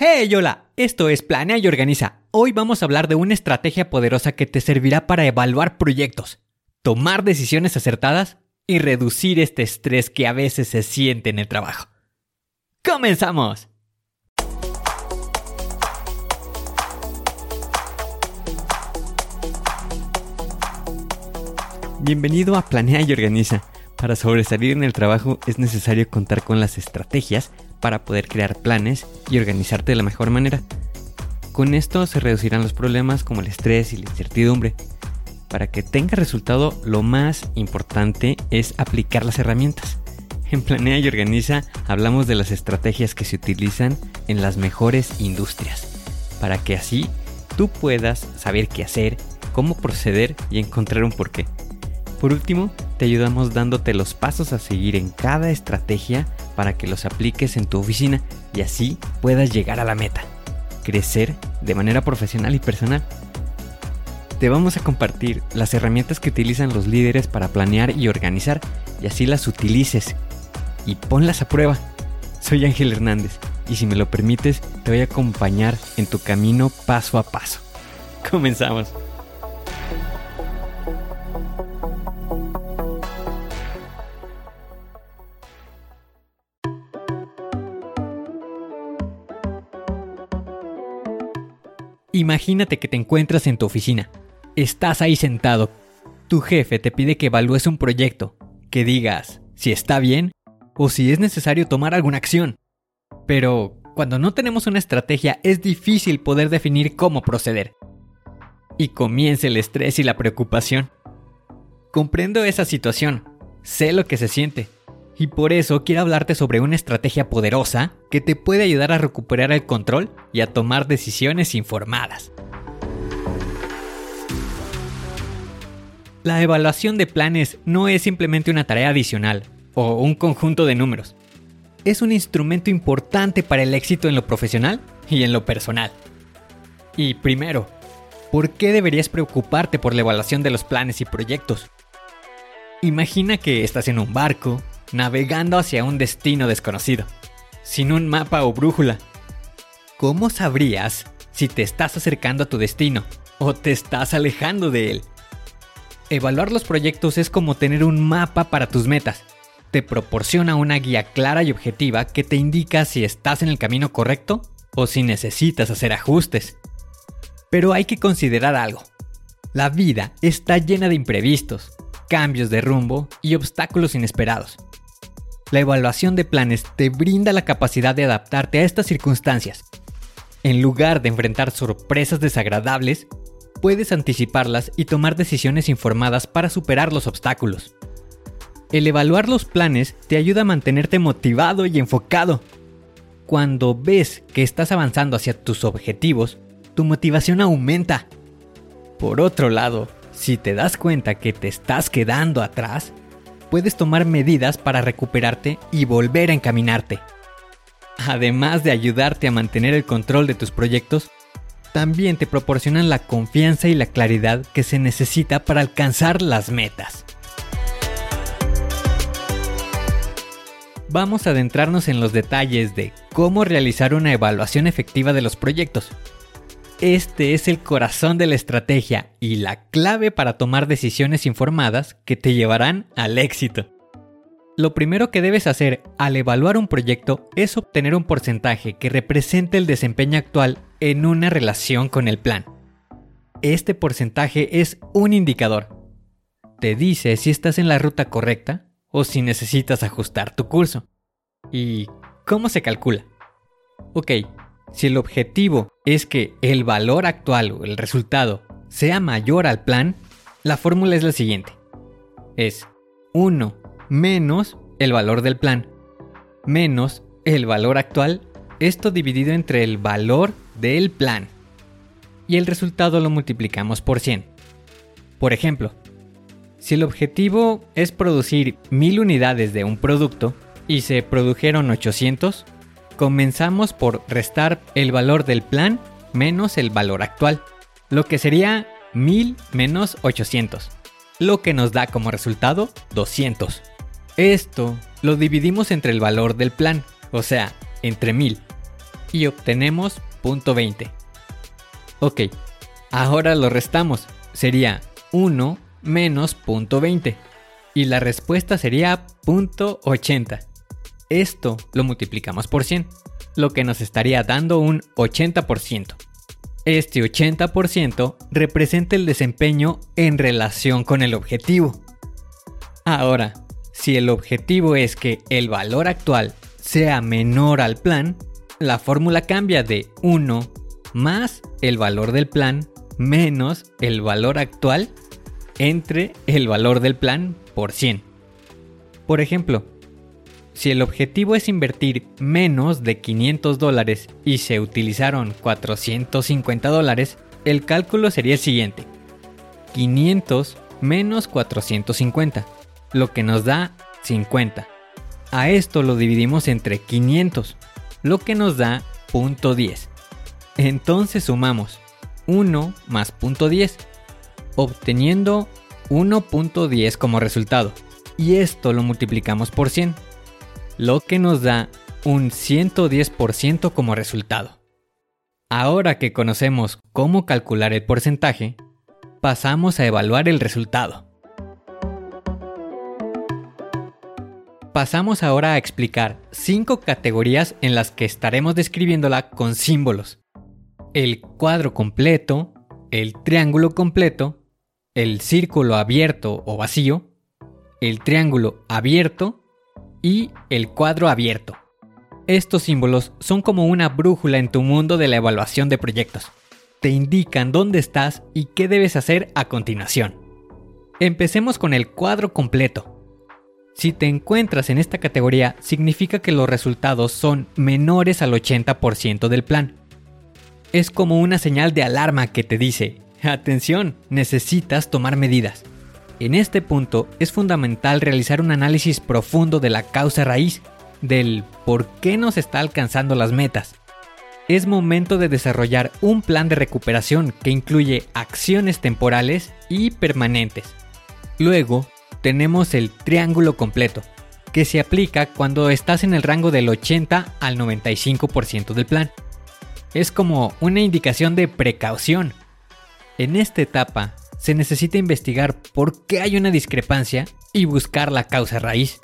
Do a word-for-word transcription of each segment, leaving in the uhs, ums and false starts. ¡Hey, hola! Esto es Planea y Organiza. Hoy vamos a hablar de una estrategia poderosa que te servirá para evaluar proyectos, tomar decisiones acertadas y reducir este estrés que a veces se siente en el trabajo. ¡Comenzamos! Bienvenido a Planea y Organiza. Para sobresalir en el trabajo es necesario contar con las estrategias para poder crear planes y organizarte de la mejor manera. Con esto se reducirán los problemas como el estrés y la incertidumbre. Para que tenga resultado, lo más importante es aplicar las herramientas. En Planea y Organiza hablamos de las estrategias que se utilizan en las mejores industrias, para que así tú puedas saber qué hacer, cómo proceder y encontrar un porqué. Por último, te ayudamos dándote los pasos a seguir en cada estrategia para que los apliques en tu oficina y así puedas llegar a la meta, crecer de manera profesional y personal. Te vamos a compartir las herramientas que utilizan los líderes para planear y organizar y así las utilices y ponlas a prueba. Soy Ángel Hernández y si me lo permites te voy a acompañar en tu camino paso a paso. ¡Comenzamos! Imagínate que te encuentras en tu oficina. Estás ahí sentado. Tu jefe te pide que evalúes un proyecto, que digas si está bien o si es necesario tomar alguna acción. Pero cuando no tenemos una estrategia es difícil poder definir cómo proceder. Y comienza el estrés y la preocupación. Comprendo esa situación, sé lo que se siente y por eso quiero hablarte sobre una estrategia poderosa que te puede ayudar a recuperar el control y a tomar decisiones informadas. La evaluación de planes no es simplemente una tarea adicional o un conjunto de números. Es un instrumento importante para el éxito en lo profesional y en lo personal. Y primero, ¿por qué deberías preocuparte por la evaluación de los planes y proyectos? Imagina que estás en un barco, navegando hacia un destino desconocido, sin un mapa o brújula. ¿Cómo sabrías si te estás acercando a tu destino o te estás alejando de él? Evaluar los proyectos es como tener un mapa para tus metas. Te proporciona una guía clara y objetiva que te indica si estás en el camino correcto o si necesitas hacer ajustes. Pero hay que considerar algo. La vida está llena de imprevistos, cambios de rumbo y obstáculos inesperados. La evaluación de planes te brinda la capacidad de adaptarte a estas circunstancias. En lugar de enfrentar sorpresas desagradables, puedes anticiparlas y tomar decisiones informadas para superar los obstáculos. El evaluar los planes te ayuda a mantenerte motivado y enfocado. Cuando ves que estás avanzando hacia tus objetivos, tu motivación aumenta. Por otro lado, si te das cuenta que te estás quedando atrás, puedes tomar medidas para recuperarte y volver a encaminarte. Además de ayudarte a mantener el control de tus proyectos, también te proporcionan la confianza y la claridad que se necesita para alcanzar las metas. Vamos a adentrarnos en los detalles de cómo realizar una evaluación efectiva de los proyectos. Este es el corazón de la estrategia y la clave para tomar decisiones informadas que te llevarán al éxito. Lo primero que debes hacer al evaluar un proyecto es obtener un porcentaje que represente el desempeño actual en una relación con el plan. Este porcentaje es un indicador. Te dice si estás en la ruta correcta o si necesitas ajustar tu curso. ¿Y cómo se calcula? Ok. Si el objetivo es que el valor actual o el resultado sea mayor al plan, la fórmula es la siguiente. Es uno menos el valor del plan, menos el valor actual, esto dividido entre el valor del plan. Y el resultado lo multiplicamos por cien. Por ejemplo, si el objetivo es producir mil unidades de un producto y se produjeron ochocientos, comenzamos por restar el valor del plan menos el valor actual, lo que sería mil menos ochocientos, lo que nos da como resultado doscientos. Esto lo dividimos entre el valor del plan, o sea, entre mil, y obtenemos punto veinte. Ok, ahora lo restamos. Sería uno menos punto veinte. Y la respuesta sería punto ochenta. Esto lo multiplicamos por cien, lo que nos estaría dando un ochenta por ciento. Este ochenta por ciento representa el desempeño en relación con el objetivo. Ahora, si el objetivo es que el valor actual sea menor al plan, la fórmula cambia de uno más el valor del plan menos el valor actual entre el valor del plan por cien. Por ejemplo, si el objetivo es invertir menos de quinientos dólares y se utilizaron cuatrocientos cincuenta dólares, el cálculo sería el siguiente: quinientos menos cuatrocientos cincuenta, lo que nos da cincuenta. A esto lo dividimos entre quinientos, lo que nos da punto diez. Entonces sumamos uno más punto diez, obteniendo uno punto diez como resultado, y esto lo multiplicamos por cien, lo que nos da un ciento diez por ciento como resultado. Ahora que conocemos cómo calcular el porcentaje, pasamos a evaluar el resultado. Pasamos ahora a explicar cinco categorías en las que estaremos describiéndola con símbolos: el cuadro completo, el triángulo completo, el círculo abierto o vacío, el triángulo abierto y el cuadro abierto. Estos símbolos son como una brújula en tu mundo de la evaluación de proyectos. Te indican dónde estás y qué debes hacer a continuación. Empecemos con el cuadro completo. Si te encuentras en esta categoría, significa que los resultados son menores al ochenta por ciento del plan. Es como una señal de alarma que te dice: atención, necesitas tomar medidas. En este punto es fundamental realizar un análisis profundo de la causa raíz, del por qué no se está alcanzando las metas. Es momento de desarrollar un plan de recuperación que incluye acciones temporales y permanentes. Luego tenemos el triángulo completo, que se aplica cuando estás en el rango del ochenta al noventa y cinco por ciento del plan. Es como una indicación de precaución. En esta etapa se necesita investigar por qué hay una discrepancia y buscar la causa raíz.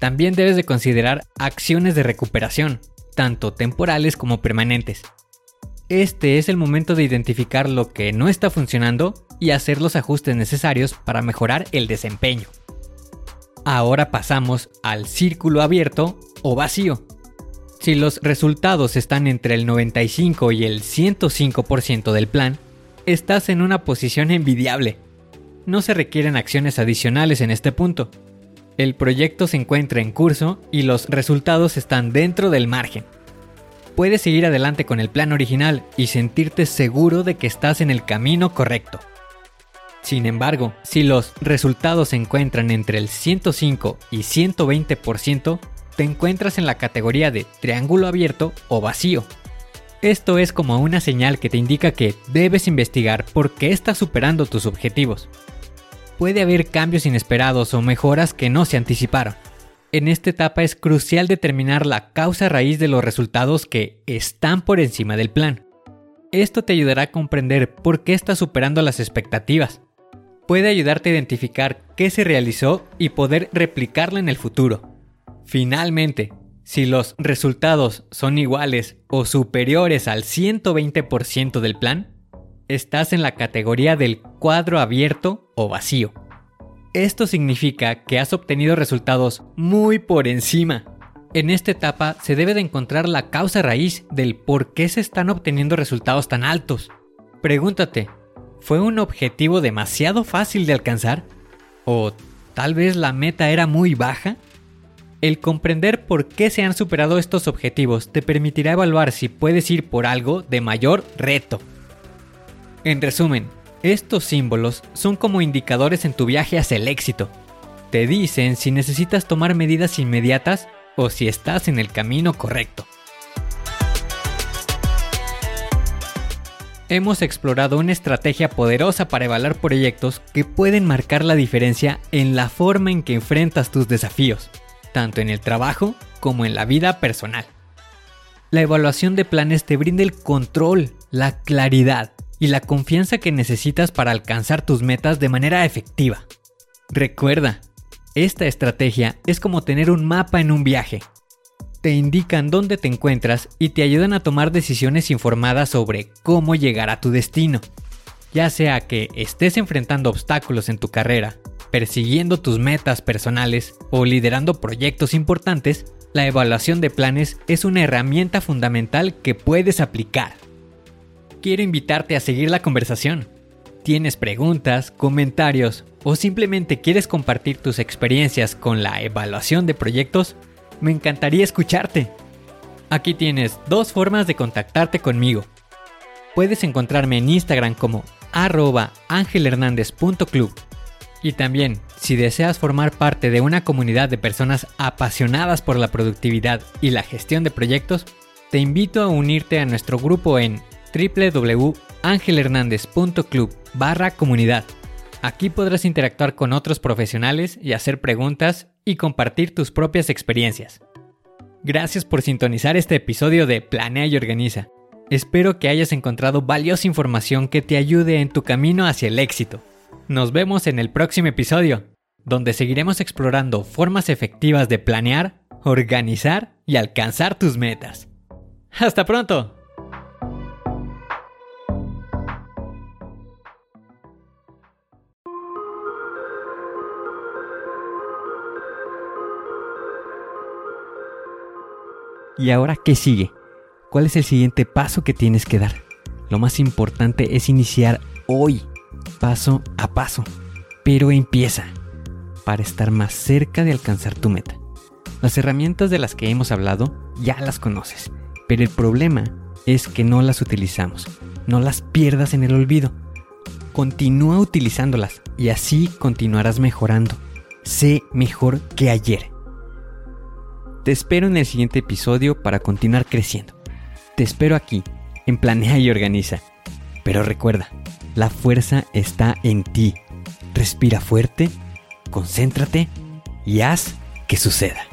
También debes de considerar acciones de recuperación, tanto temporales como permanentes. Este es el momento de identificar lo que no está funcionando y hacer los ajustes necesarios para mejorar el desempeño. Ahora pasamos al círculo abierto o vacío. Si los resultados están entre el noventa y cinco y el ciento cinco por ciento del plan, estás en una posición envidiable. No se requieren acciones adicionales en este punto. El proyecto se encuentra en curso y los resultados están dentro del margen. Puedes seguir adelante con el plan original y sentirte seguro de que estás en el camino correcto. Sin embargo, si los resultados se encuentran entre el ciento cinco y ciento veinte por ciento, te encuentras en la categoría de triángulo abierto o vacío. Esto es como una señal que te indica que debes investigar por qué estás superando tus objetivos. Puede haber cambios inesperados o mejoras que no se anticiparon. En esta etapa es crucial determinar la causa raíz de los resultados que están por encima del plan. Esto te ayudará a comprender por qué estás superando las expectativas. Puede ayudarte a identificar qué se realizó y poder replicarlo en el futuro. Finalmente, si los resultados son iguales o superiores al ciento veinte por ciento del plan, estás en la categoría del cuadro abierto o vacío. Esto significa que has obtenido resultados muy por encima. En esta etapa se debe de encontrar la causa raíz del por qué se están obteniendo resultados tan altos. Pregúntate, ¿fue un objetivo demasiado fácil de alcanzar? ¿O tal vez la meta era muy baja? El comprender por qué se han superado estos objetivos te permitirá evaluar si puedes ir por algo de mayor reto. En resumen, estos símbolos son como indicadores en tu viaje hacia el éxito. Te dicen si necesitas tomar medidas inmediatas o si estás en el camino correcto. Hemos explorado una estrategia poderosa para evaluar proyectos que pueden marcar la diferencia en la forma en que enfrentas tus desafíos, tanto en el trabajo como en la vida personal. La evaluación de planes te brinda el control, la claridad y la confianza que necesitas para alcanzar tus metas de manera efectiva. Recuerda, esta estrategia es como tener un mapa en un viaje. Te indican dónde te encuentras y te ayudan a tomar decisiones informadas sobre cómo llegar a tu destino. Ya sea que estés enfrentando obstáculos en tu carrera, persiguiendo tus metas personales o liderando proyectos importantes, la evaluación de planes es una herramienta fundamental que puedes aplicar. Quiero invitarte a seguir la conversación. ¿Tienes preguntas, comentarios o simplemente quieres compartir tus experiencias con la evaluación de proyectos? Me encantaría escucharte. Aquí tienes dos formas de contactarte conmigo. Puedes encontrarme en Instagram como arroba ángel hernandez punto club. Y también, si deseas formar parte de una comunidad de personas apasionadas por la productividad y la gestión de proyectos, te invito a unirte a nuestro grupo en doble u doble u doble u punto ángel hernandez punto club barra comunidad. Aquí podrás interactuar con otros profesionales y hacer preguntas y compartir tus propias experiencias. Gracias por sintonizar este episodio de Planea y Organiza. Espero que hayas encontrado valiosa información que te ayude en tu camino hacia el éxito. Nos vemos en el próximo episodio, donde seguiremos explorando formas efectivas de planear, organizar y alcanzar tus metas. ¡Hasta pronto! ¿Y ahora qué sigue? ¿Cuál es el siguiente paso que tienes que dar? Lo más importante es iniciar hoy, paso a paso, pero empieza para estar más cerca de alcanzar tu meta. Las herramientas de las que hemos hablado ya las conoces, pero el problema es que no las utilizamos. No las pierdas en el olvido. Continúa utilizándolas y así continuarás mejorando. Sé mejor que ayer. Te espero en el siguiente episodio para continuar creciendo. Te espero aquí, en Planea y Organiza. Pero recuerda, la fuerza está en ti. Respira fuerte, concéntrate y haz que suceda.